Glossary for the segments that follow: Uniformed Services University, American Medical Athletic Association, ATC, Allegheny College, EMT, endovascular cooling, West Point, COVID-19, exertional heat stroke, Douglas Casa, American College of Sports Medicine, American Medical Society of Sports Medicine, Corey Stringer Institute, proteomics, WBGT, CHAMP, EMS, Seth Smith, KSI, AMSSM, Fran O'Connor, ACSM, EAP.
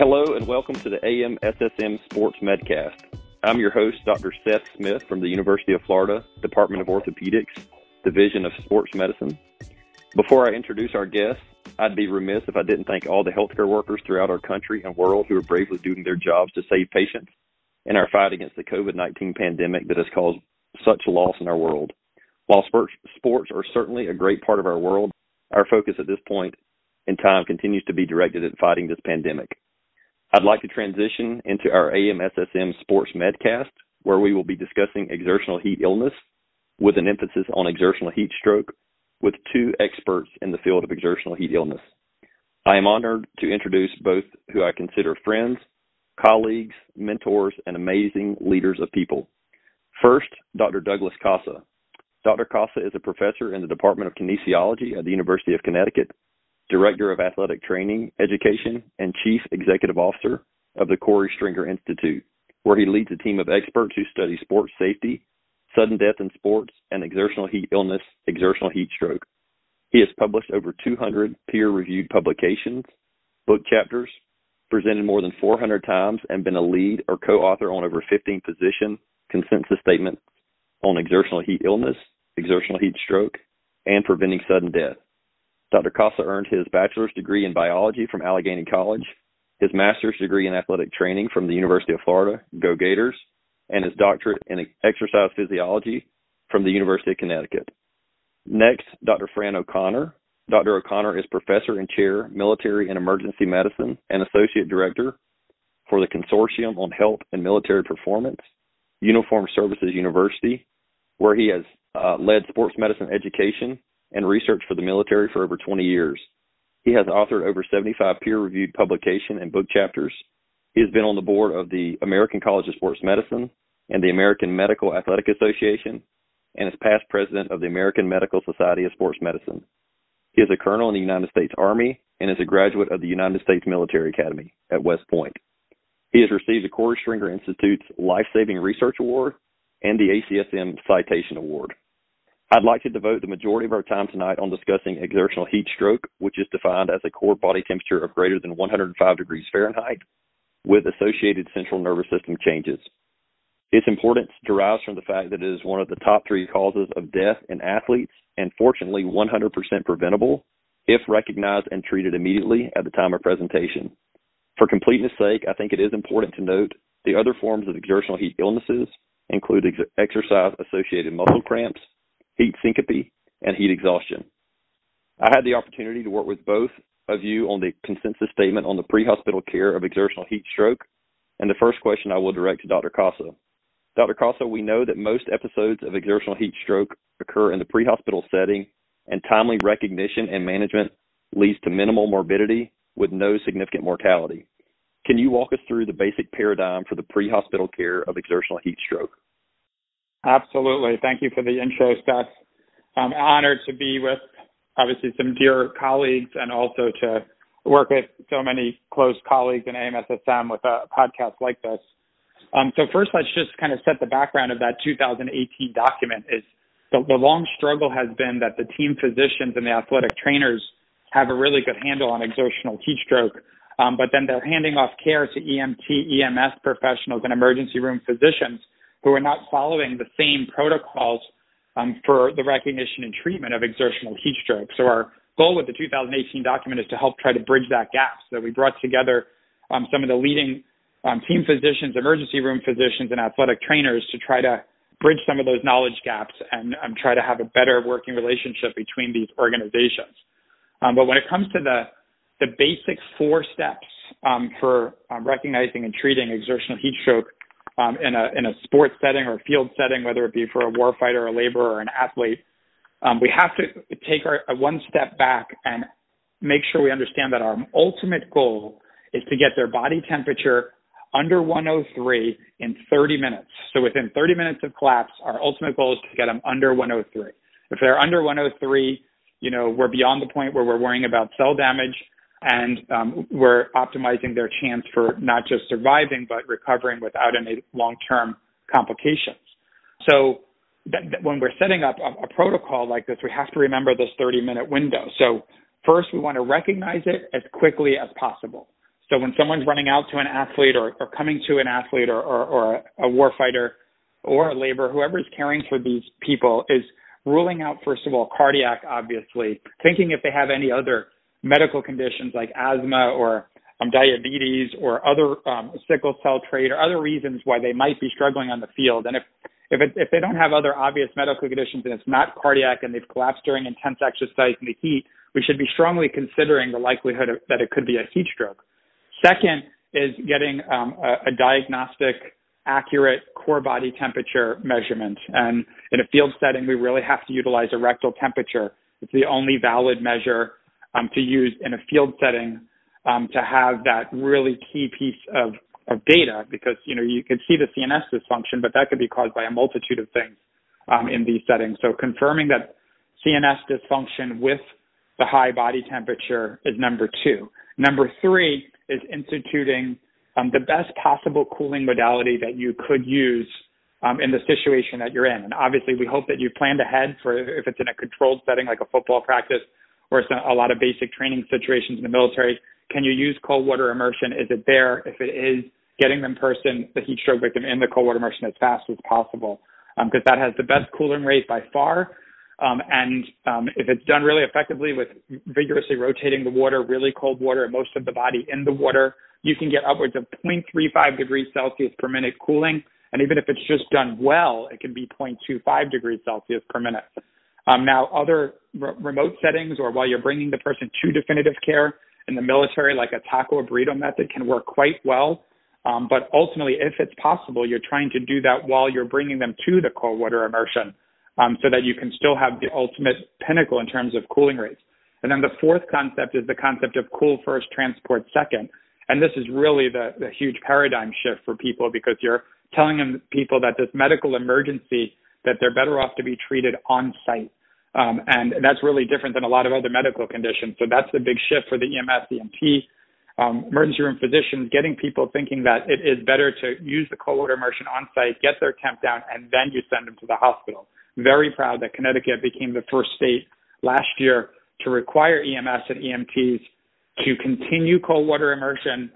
Hello and welcome to the AMSSM Sports Medcast. I'm your host, Dr. Seth Smith from the University of Florida, Department of Orthopedics, Division of Sports Medicine. Before I introduce our guests, I'd be remiss if I didn't thank all the healthcare workers throughout our country and world who are bravely doing their jobs to save patients in our fight against the COVID-19 pandemic that has caused such loss in our world. While sports are certainly a great part of our world, our focus at this point in time continues to be directed at fighting this pandemic. I'd like to transition into our AMSSM Sports Medcast, where we will be discussing exertional heat illness with an emphasis on exertional heat stroke with two experts in the field of exertional heat illness. I am honored to introduce both who I consider friends, colleagues, mentors, and amazing leaders of people. First, Dr. Douglas Casa. Dr. Casa is a professor in the Department of Kinesiology at the University of Connecticut, Director of Athletic Training, Education, and Chief Executive Officer of the Corey Stringer Institute, where he leads a team of experts who study sports safety, sudden death in sports, and exertional heat illness, exertional heat stroke. He has published over 200 peer-reviewed publications, book chapters, presented more than 400 times, and been a lead or co-author on over 15 position consensus statements on exertional heat illness, exertional heat stroke, and preventing sudden death. Dr. Casa earned his bachelor's degree in biology from Allegheny College, his master's degree in athletic training from the University of Florida, Go Gators, and his doctorate in exercise physiology from the University of Connecticut. Next, Dr. Fran O'Connor. Dr. O'Connor is professor and chair, military and emergency medicine, and associate director for the Consortium on Health and Military Performance, Uniformed Services University, where he has led sports medicine education and research for the military for over 20 years. He has authored over 75 peer-reviewed publication and book chapters. He has been on the board of the American College of Sports Medicine and the American Medical Athletic Association, and is past president of the American Medical Society of Sports Medicine. He is a colonel in the United States Army and is a graduate of the United States Military Academy at West Point. He has received the Corey Stringer Institute's Life-Saving Research Award and the ACSM Citation Award. I'd like to devote the majority of our time tonight on discussing exertional heat stroke, which is defined as a core body temperature of greater than 105 degrees Fahrenheit with associated central nervous system changes. Its importance derives from the fact that it is one of the top three causes of death in athletes and fortunately 100% preventable if recognized and treated immediately at the time of presentation. For completeness sake, I think it is important to note the other forms of exertional heat illnesses include exercise-associated muscle cramps, heat syncope, and heat exhaustion. I had the opportunity to work with both of you on the consensus statement on the pre-hospital care of exertional heat stroke, and the first question I will direct to Dr. Casa. Dr. Casa, we know that most episodes of exertional heat stroke occur in the pre-hospital setting, and timely recognition and management leads to minimal morbidity with no significant mortality. Can you walk us through the basic paradigm for the pre-hospital care of exertional heat stroke? Absolutely. Thank you for the intro, Seth. I'm honored to be with, obviously, some dear colleagues and also to work with so many close colleagues in AMSSM with a podcast like this. So first, let's just kind of set the background of that 2018 document. Is the long struggle has been that the team physicians and the athletic trainers have a really good handle on exertional heat stroke, but then they're handing off care to EMT, EMS professionals, and emergency room physicians who are not following the same protocols for the recognition and treatment of exertional heat stroke. So our goal with the 2018 document is to help try to bridge that gap. So we brought together some of the leading team physicians, emergency room physicians, and athletic trainers to try to bridge some of those knowledge gaps and try to have a better working relationship between these organizations. But when it comes to the basic four steps for recognizing and treating exertional heat stroke, in a sports setting or a field setting, whether it be for a warfighter, a laborer, or an athlete, we have to take our one step back and make sure we understand that our ultimate goal is to get their body temperature under 103 in 30 minutes. So within 30 minutes of collapse, our ultimate goal is to get them under 103. If they're under 103, you know, we're beyond the point where we're worrying about cell damage, and we're optimizing their chance for not just surviving, but recovering without any long-term complications. So when we're setting up a protocol like this, we have to remember this 30-minute window. So first, we want to recognize it as quickly as possible. So when someone's running out to an athlete or coming to an athlete or a warfighter or a laborer, whoever's caring for these people is ruling out, first of all, cardiac, obviously, thinking if they have any other medical conditions like asthma or diabetes or other sickle cell trait or other reasons why they might be struggling on the field. And if they don't have other obvious medical conditions and it's not cardiac and they've collapsed during intense exercise in the heat, we should be strongly considering the likelihood of, that it could be a heat stroke. Second is getting a diagnostic, accurate core body temperature measurement. And in a field setting, we really have to utilize a rectal temperature. It's the only valid measure to use in a field setting to have that really key piece of data, because, you know, you could see the CNS dysfunction, but that could be caused by a multitude of things in these settings. So confirming that CNS dysfunction with the high body temperature is number two. Number three is instituting the best possible cooling modality that you could use in the situation that you're in. And obviously, we hope that you planned ahead for if it's in a controlled setting like a football practice or a lot of basic training situations in the military. Can you use cold water immersion? Is it there? If it is, getting the heat stroke victim, in the cold water immersion as fast as possible, because that has the best cooling rate by far. And if it's done really effectively with vigorously rotating the water, really cold water, and most of the body in the water, you can get upwards of 0.35 degrees Celsius per minute cooling. And even if it's just done well, it can be 0.25 degrees Celsius per minute. Now, other remote settings or while you're bringing the person to definitive care in the military, like a taco or burrito method, can work quite well. But ultimately, if it's possible, you're trying to do that while you're bringing them to the cold water immersion, so that you can still have the ultimate pinnacle in terms of cooling rates. And then the fourth concept is the concept of cool first, transport second. And this is really the huge paradigm shift for people, because you're telling them, people, that this medical emergency, that they're better off to be treated on site. And that's really different than a lot of other medical conditions. So that's the big shift for the EMS, EMT, emergency room physicians, getting people thinking that it is better to use the cold water immersion on site, get their temp down, and then you send them to the hospital. Very proud that Connecticut became the first state last year to require EMS and EMTs to continue cold water immersion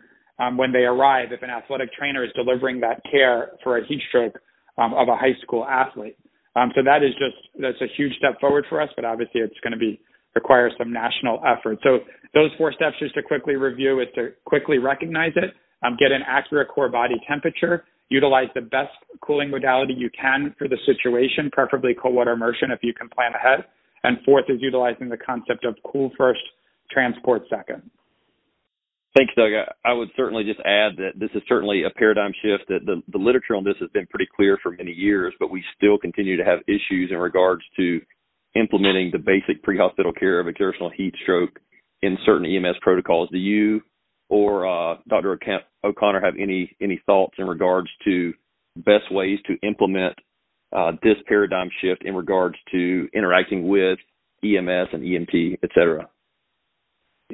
when they arrive if an athletic trainer is delivering that care for a heat stroke of a high school athlete. So that's a huge step forward for us, but obviously it's going to require some national effort. So those four steps, just to quickly review, is to quickly recognize it, get an accurate core body temperature, utilize the best cooling modality you can for the situation, preferably cold water immersion if you can plan ahead. And fourth is utilizing the concept of cool first, transport second. Thanks, Doug. I would certainly just add that this is certainly a paradigm shift, that the literature on this has been pretty clear for many years, but we still continue to have issues in regards to implementing the basic pre-hospital care of exertional heat stroke in certain EMS protocols. Do you or Dr. O'Connor have any thoughts in regards to best ways to implement this paradigm shift in regards to interacting with EMS and EMT, et cetera?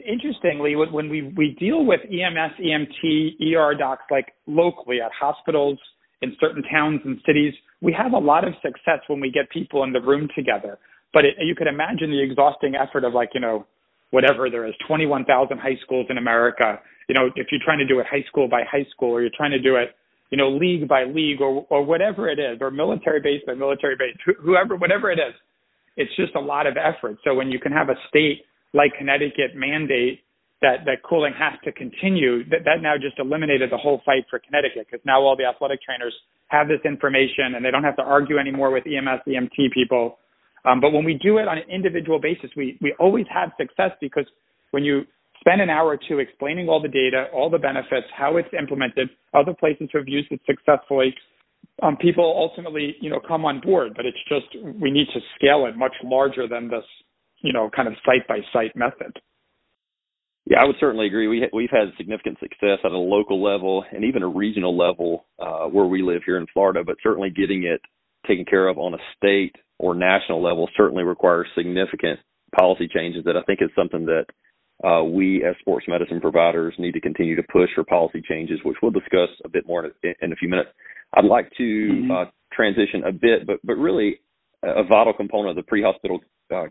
Interestingly, when we deal with EMS, EMT, ER docs, like locally at hospitals in certain towns and cities, we have a lot of success when we get people in the room together. But you could imagine the exhausting effort of, like, you know, whatever there is, 21,000 high schools in America. You know, if you're trying to do it high school by high school, or you're trying to do it, you know, league by league, or whatever it is, or military base by military base, whatever it is, it's just a lot of effort. So when you can have a state like Connecticut mandate that cooling has to continue, that now just eliminated the whole fight for Connecticut, because now all the athletic trainers have this information and they don't have to argue anymore with EMS, EMT people. But when we do it on an individual basis, we always have success, because when you spend an hour or two explaining all the data, all the benefits, how it's implemented, other places who have used it successfully, people ultimately, you know, come on board. But it's just, we need to scale it much larger than this, you know, kind of site-by-site method. Yeah, I would certainly agree. We've had significant success at a local level and even a regional level where we live here in Florida, but certainly getting it taken care of on a state or national level certainly requires significant policy changes that I think is something that we as sports medicine providers need to continue to push for policy changes, which we'll discuss a bit more in a few minutes. I'd like to transition a bit, but really a vital component of the pre-hospital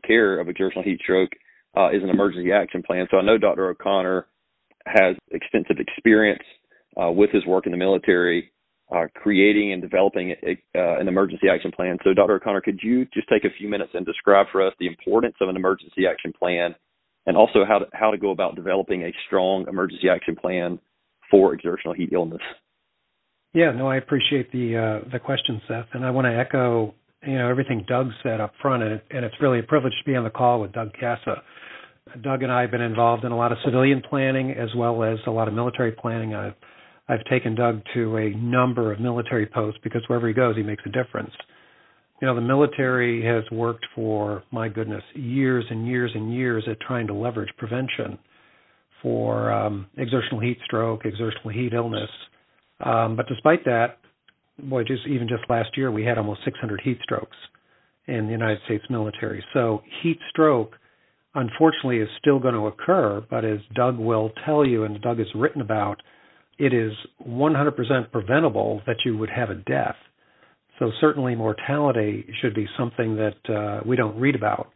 care of exertional heat stroke is an emergency action plan. So I know Dr. O'Connor has extensive experience with his work in the military, creating and developing an emergency action plan. So, Dr. O'Connor, could you just take a few minutes and describe for us the importance of an emergency action plan and also how to go about developing a strong emergency action plan for exertional heat illness? Yeah, no, I appreciate the question, Seth. And I want to echo, everything Doug said up front, and it's really a privilege to be on the call with Doug Casa. Doug and I have been involved in a lot of civilian planning as well as a lot of military planning. I've taken Doug to a number of military posts because wherever he goes, he makes a difference. The military has worked for, my goodness, years and years and years at trying to leverage prevention for exertional heat stroke, exertional heat illness. But despite that, just last year, we had almost 600 heat strokes in the United States military. So heat stroke, unfortunately, is still going to occur, but as Doug will tell you and Doug has written about, it is 100% preventable that you would have a death. So certainly mortality should be something that we don't read about.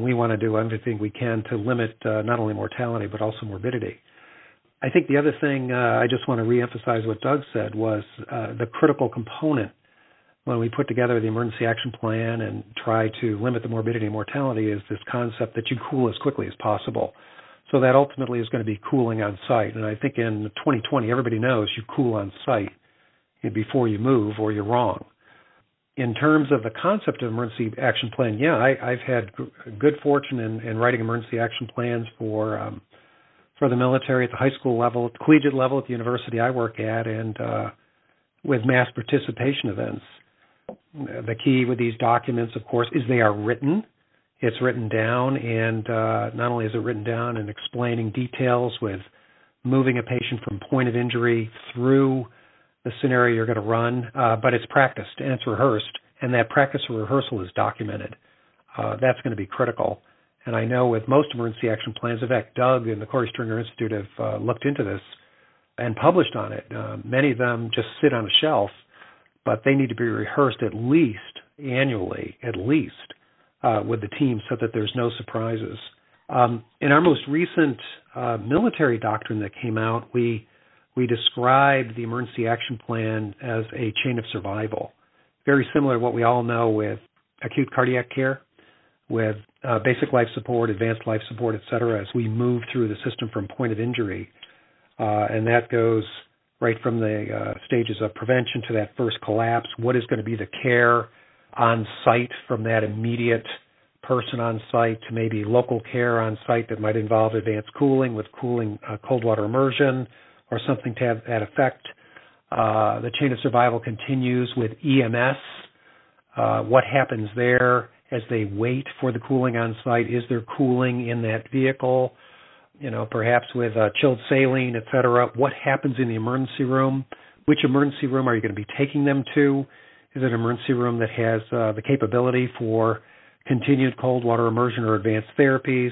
We want to do everything we can to limit not only mortality but also morbidity. I think the other thing I just want to reemphasize what Doug said was the critical component when we put together the emergency action plan and try to limit the morbidity and mortality is this concept that you cool as quickly as possible. So that ultimately is going to be cooling on site. And I think in 2020, everybody knows you cool on site before you move or you're wrong. In terms of the concept of emergency action plan, yeah, I've had good fortune in writing emergency action plans for the military at the high school level, at the collegiate level, at the university I work at, and with mass participation events. The key with these documents, of course, is they are written. It's written down, and not only is it written down and explaining details with moving a patient from point of injury through the scenario you're going to run, but it's practiced and it's rehearsed, and that practice or rehearsal is documented. That's going to be critical. And I know with most emergency action plans, in fact, Doug and the Corey Stringer Institute have looked into this and published on it. Many of them just sit on a shelf, but they need to be rehearsed at least annually, with the team so that there's no surprises. In our most recent military doctrine that came out, we described the emergency action plan as a chain of survival, very similar to what we all know with acute cardiac care, with basic life support, advanced life support, et cetera, as we move through the system from point of injury. And that goes right from the stages of prevention to that first collapse. What is going to be the care on site from that immediate person on site to maybe local care on site that might involve advanced cooling with cooling cold water immersion or something to have that effect. The chain of survival continues with EMS. What happens there as they wait for the cooling on site? Is there cooling in that vehicle? Perhaps with chilled saline, et cetera. What happens in the emergency room? Which emergency room are you going to be taking them to? Is it an emergency room that has the capability for continued cold water immersion or advanced therapies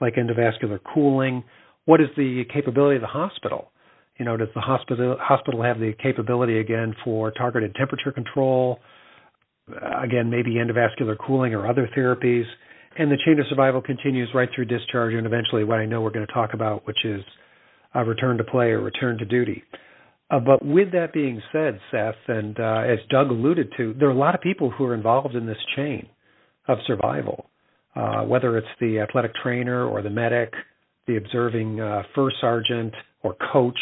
like endovascular cooling? What is the capability of the hospital? Does the hospital have the capability, again, for targeted temperature control, again, maybe endovascular cooling or other therapies? And the chain of survival continues right through discharge and eventually what I know we're going to talk about, which is return to play or return to duty. But with that being said, Seth, and as Doug alluded to, there are a lot of people who are involved in this chain of survival, whether it's the athletic trainer or the medic, the observing first sergeant or coach,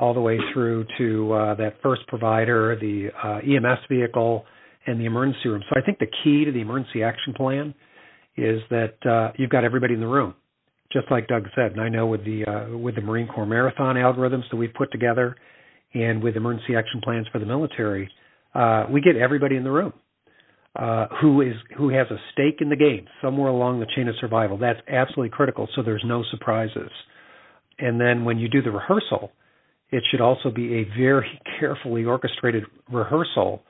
all the way through to that first provider, the EMS vehicle, and the emergency room. So I think the key to the emergency action plan is that you've got everybody in the room, just like Doug said. And I know with the Marine Corps Marathon algorithms that we've put together and with emergency action plans for the military, we get everybody in the room who has a stake in the game somewhere along the chain of survival. That's absolutely critical, so there's no surprises. And then when you do the rehearsal, it should also be a very carefully orchestrated rehearsal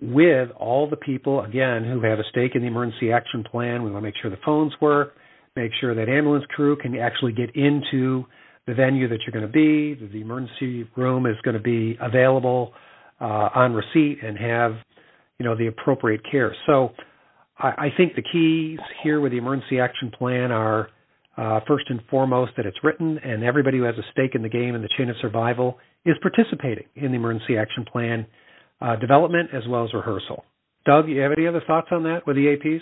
with all the people, again, who have a stake in the emergency action plan. We want to make sure the phones work, make sure that ambulance crew can actually get into the venue that you're going to be, that the emergency room is going to be available on receipt and have, the appropriate care. So I think the keys here with the emergency action plan are first and foremost that it's written, and everybody who has a stake in the game and the chain of survival is participating in the emergency action plan development as well as rehearsal. Doug, you have any other thoughts on that with EAPs?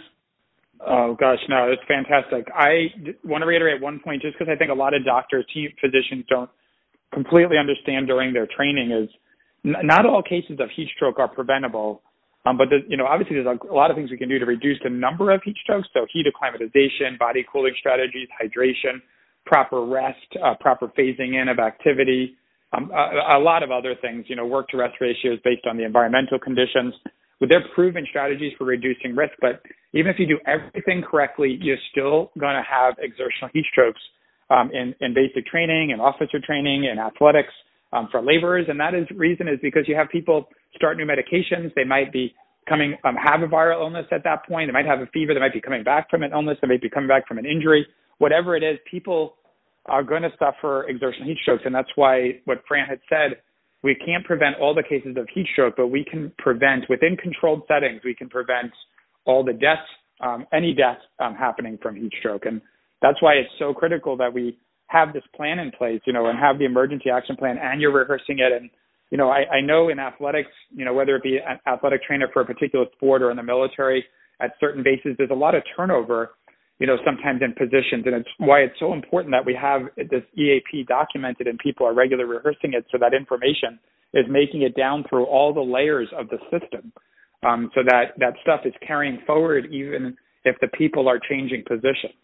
Oh, gosh, no, it's fantastic. I want to reiterate one point, just because I think a lot of doctors, physicians don't completely understand during their training is not all cases of heat stroke are preventable. But, obviously there's a lot of things we can do to reduce the number of heat strokes. So heat acclimatization, body cooling strategies, hydration, proper rest, proper phasing in of activity, a lot of other things, work to rest ratios based on the environmental conditions. But they're proven strategies for reducing risk. But even if you do everything correctly, you're still going to have exertional heat strokes in basic training and officer training and athletics. For laborers, and that is reason is because you have people start new medications. They might be have a viral illness at that point. They might have a fever. They might be coming back from an illness. They might be coming back from an injury. Whatever it is, people are going to suffer exertional heat strokes, and that's why what Fran had said, we can't prevent all the cases of heat stroke, but we can prevent, within controlled settings, we can prevent all the deaths, any deaths happening from heat stroke. And that's why it's so critical that we have this plan in place, and have the emergency action plan, and you're rehearsing it. And, I know in athletics, whether it be an athletic trainer for a particular sport or in the military, at certain bases, there's a lot of turnover, sometimes in positions. And it's why it's so important that we have this EAP documented and people are regularly rehearsing it. So that information is making it down through all the layers of the system. So that stuff is carrying forward, even if the people are changing positions.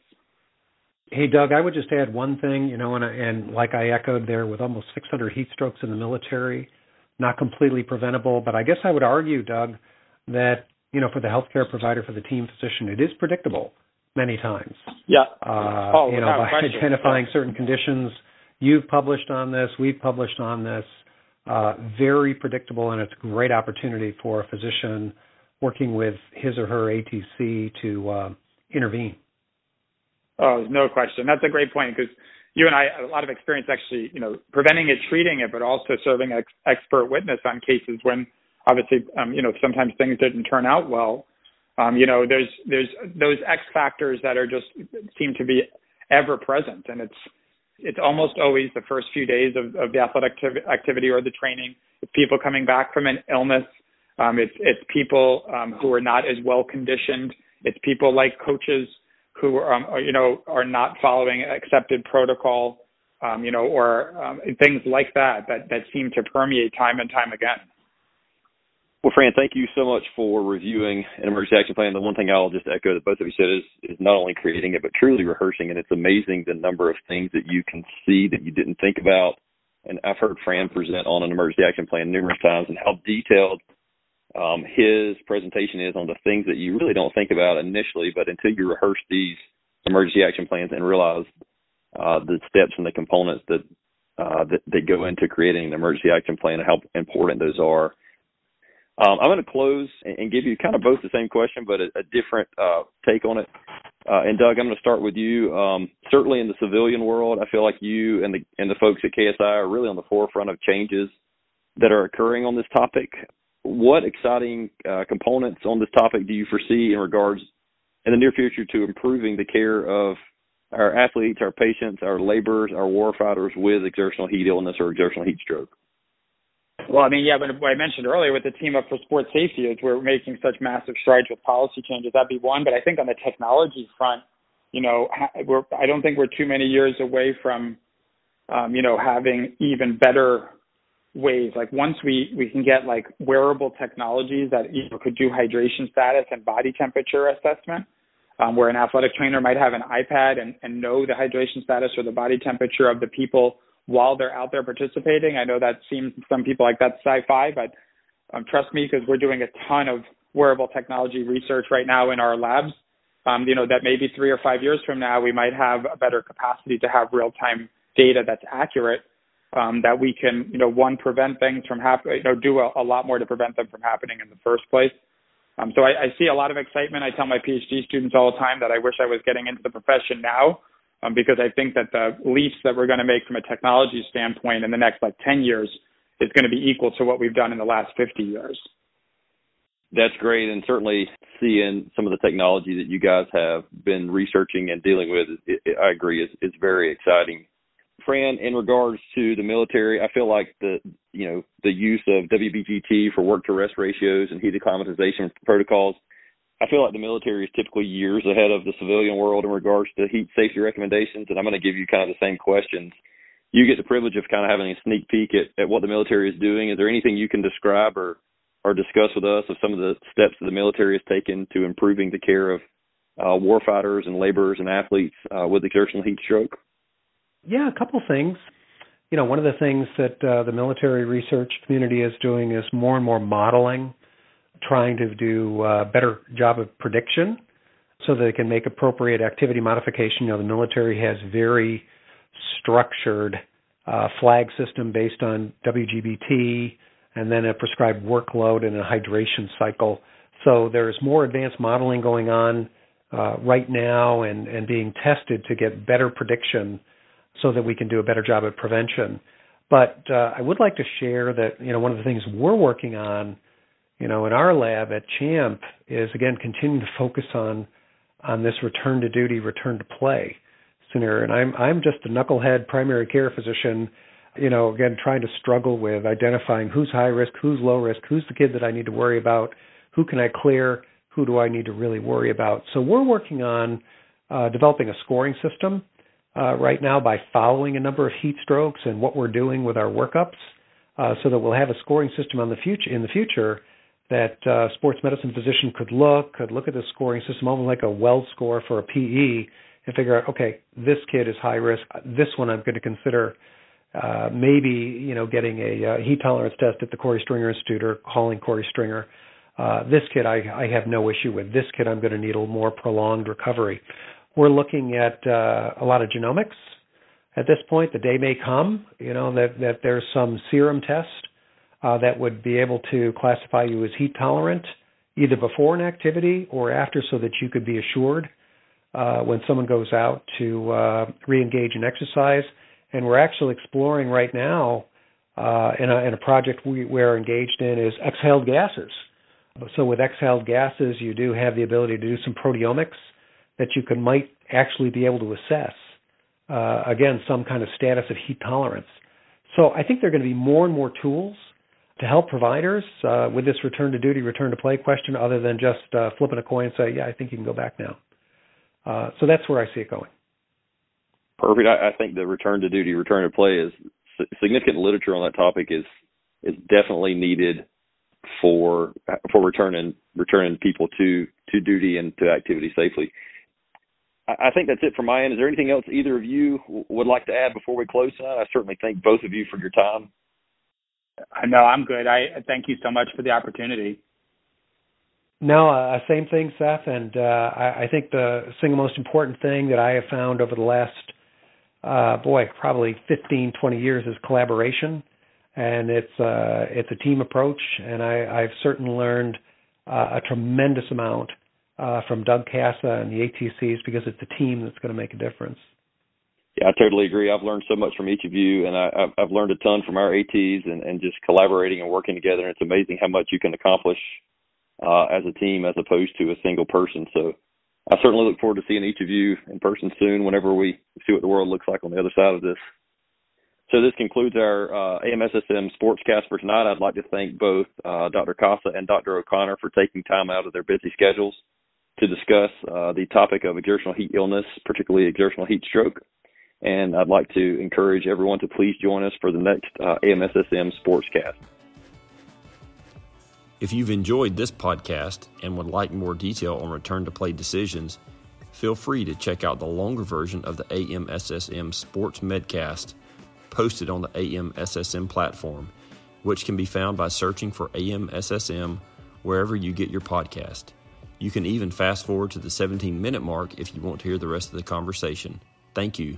Hey, Doug, I would just add one thing, and like I echoed there with almost 600 heat strokes in the military, not completely preventable. But I guess I would argue, Doug, that, for the healthcare provider, for the team physician, it is predictable many times. Yeah. By identifying certain conditions, you've published on this, we've published on this, very predictable. And it's a great opportunity for a physician working with his or her ATC to intervene. Oh, no question. That's a great point because you and I have a lot of experience actually, preventing it, treating it, but also serving as expert witness on cases when obviously, sometimes things didn't turn out well. There's those X factors that are just seem to be ever present. And it's almost always the first few days of the athletic activity or the training. It's people coming back from an illness. It's people who are not as well conditioned. It's people like coaches who are not following accepted protocol, things like that seem to permeate time and time again. Well, Fran, thank you so much for reviewing an emergency action plan. The one thing I'll just echo that both of you said is not only creating it, but truly rehearsing. And it's amazing the number of things that you can see that you didn't think about. And I've heard Fran present on an emergency action plan numerous times and how detailed his presentation is on the things that you really don't think about initially, but until you rehearse these emergency action plans and realize the steps and the components that go into creating an emergency action plan and how important those are. I'm going to close and give you kind of both the same question, but a different take on it. And Doug, I'm going to start with you. Certainly in the civilian world, I feel like you and the folks at KSI are really on the forefront of changes that are occurring on this topic. What exciting components on this topic do you foresee in regards in the near future to improving the care of our athletes, our patients, our laborers, our warfighters with exertional heat illness or exertional heat stroke? Well, what I mentioned earlier with the team up for sports safety is we're making such massive strides with policy changes. That'd be one. But I think on the technology front, I don't think we're too many years away from, having even better ways. Like once we can get like wearable technologies that could do hydration status and body temperature assessment, where an athletic trainer might have an iPad and know the hydration status or the body temperature of the people while they're out there participating. I know that seems some people like that's sci-fi, but trust me, because we're doing a ton of wearable technology research right now in our labs, that maybe 3 or 5 years from now, we might have a better capacity to have real-time data that's accurate. That we can, prevent things from happening, do a lot more to prevent them from happening in the first place. So I see a lot of excitement. I tell my PhD students all the time that I wish I was getting into the profession now, because I think that the leaps that we're going to make from a technology standpoint in the next 10 years is going to be equal to what we've done in the last 50 years. That's great, and certainly seeing some of the technology that you guys have been researching and dealing with, I agree, it's very exciting. Fran, in regards to the military, I feel like the use of WBGT for work-to-rest ratios and heat acclimatization protocols, I feel like the military is typically years ahead of the civilian world in regards to heat safety recommendations, and I'm going to give you kind of the same questions. You get the privilege of kind of having a sneak peek at what the military is doing. Is there anything you can describe or discuss with us of some of the steps that the military has taken to improving the care of warfighters and laborers and athletes with exertional heat stroke? Yeah, a couple things. You know, one of the things that the military research community is doing is more and more modeling, trying to do a better job of prediction so that they can make appropriate activity modification. You know, the military has very structured flag system based on WBGT and then a prescribed workload and a hydration cycle. So there's more advanced modeling going on right now and being tested to get better prediction so that we can do a better job at prevention. But I would like to share that, you know, one of the things we're working on, you know, in our lab at CHAMP is, again, continuing to focus on this return to duty, return to play scenario. And I'm just a knucklehead primary care physician, you know, again, trying to struggle with identifying who's high risk, who's low risk, who's the kid that I need to worry about, who can I clear, who do I need to really worry about. So we're working on developing a scoring system right now by following a number of heat strokes and what we're doing with our workups so that we'll have a scoring system in the future that sports medicine physician could look at the scoring system almost like a WELD score for a PE and figure out, okay, this kid is high risk. This one I'm going to consider maybe, you know, getting a heat tolerance test at the Corey Stringer Institute or calling Corey Stringer. This kid I have no issue with. This kid I'm going to need a more prolonged recovery. We're looking at a lot of genomics at this point. The day may come, you know, that there's some serum test that would be able to classify you as heat tolerant either before an activity or after so that you could be assured when someone goes out to reengage in exercise. And we're actually exploring right now in a project we're engaged in is exhaled gases. So with exhaled gases, you do have the ability to do some proteomics that you might actually be able to assess, again, some kind of status of heat tolerance. So I think there are going to be more and more tools to help providers with this return to duty, return to play question other than just flipping a coin and say, yeah, I think you can go back now. So that's where I see it going. Perfect. I think the return to duty, return to play is significant literature on that topic is definitely needed for returning people to duty and to activity safely. I think that's it from my end. Is there anything else either of you would like to add before we close tonight? I certainly thank both of you for your time. No, I'm good. I thank you so much for the opportunity. No, same thing, Seth. And I think the single most important thing that I have found over the last, probably 15, 20 years is collaboration. And it's a team approach. And I've certainly learned a tremendous amount from Doug Casa and the ATCs because it's a team that's going to make a difference. Yeah, I totally agree. I've learned so much from each of you, and I've learned a ton from our ATs and just collaborating and working together. And it's amazing how much you can accomplish as a team as opposed to a single person. So I certainly look forward to seeing each of you in person soon whenever we see what the world looks like on the other side of this. So this concludes our AMSSM Sportscast for tonight. I'd like to thank both Dr. Casa and Dr. O'Connor for taking time out of their busy schedules to discuss the topic of exertional heat illness, particularly exertional heat stroke. And I'd like to encourage everyone to please join us for the next AMSSM Sportscast. If you've enjoyed this podcast and would like more detail on return to play decisions, feel free to check out the longer version of the AMSSM Sports Medcast posted on the AMSSM platform, which can be found by searching for AMSSM wherever you get your podcast. You can even fast forward to the 17-minute mark if you want to hear the rest of the conversation. Thank you.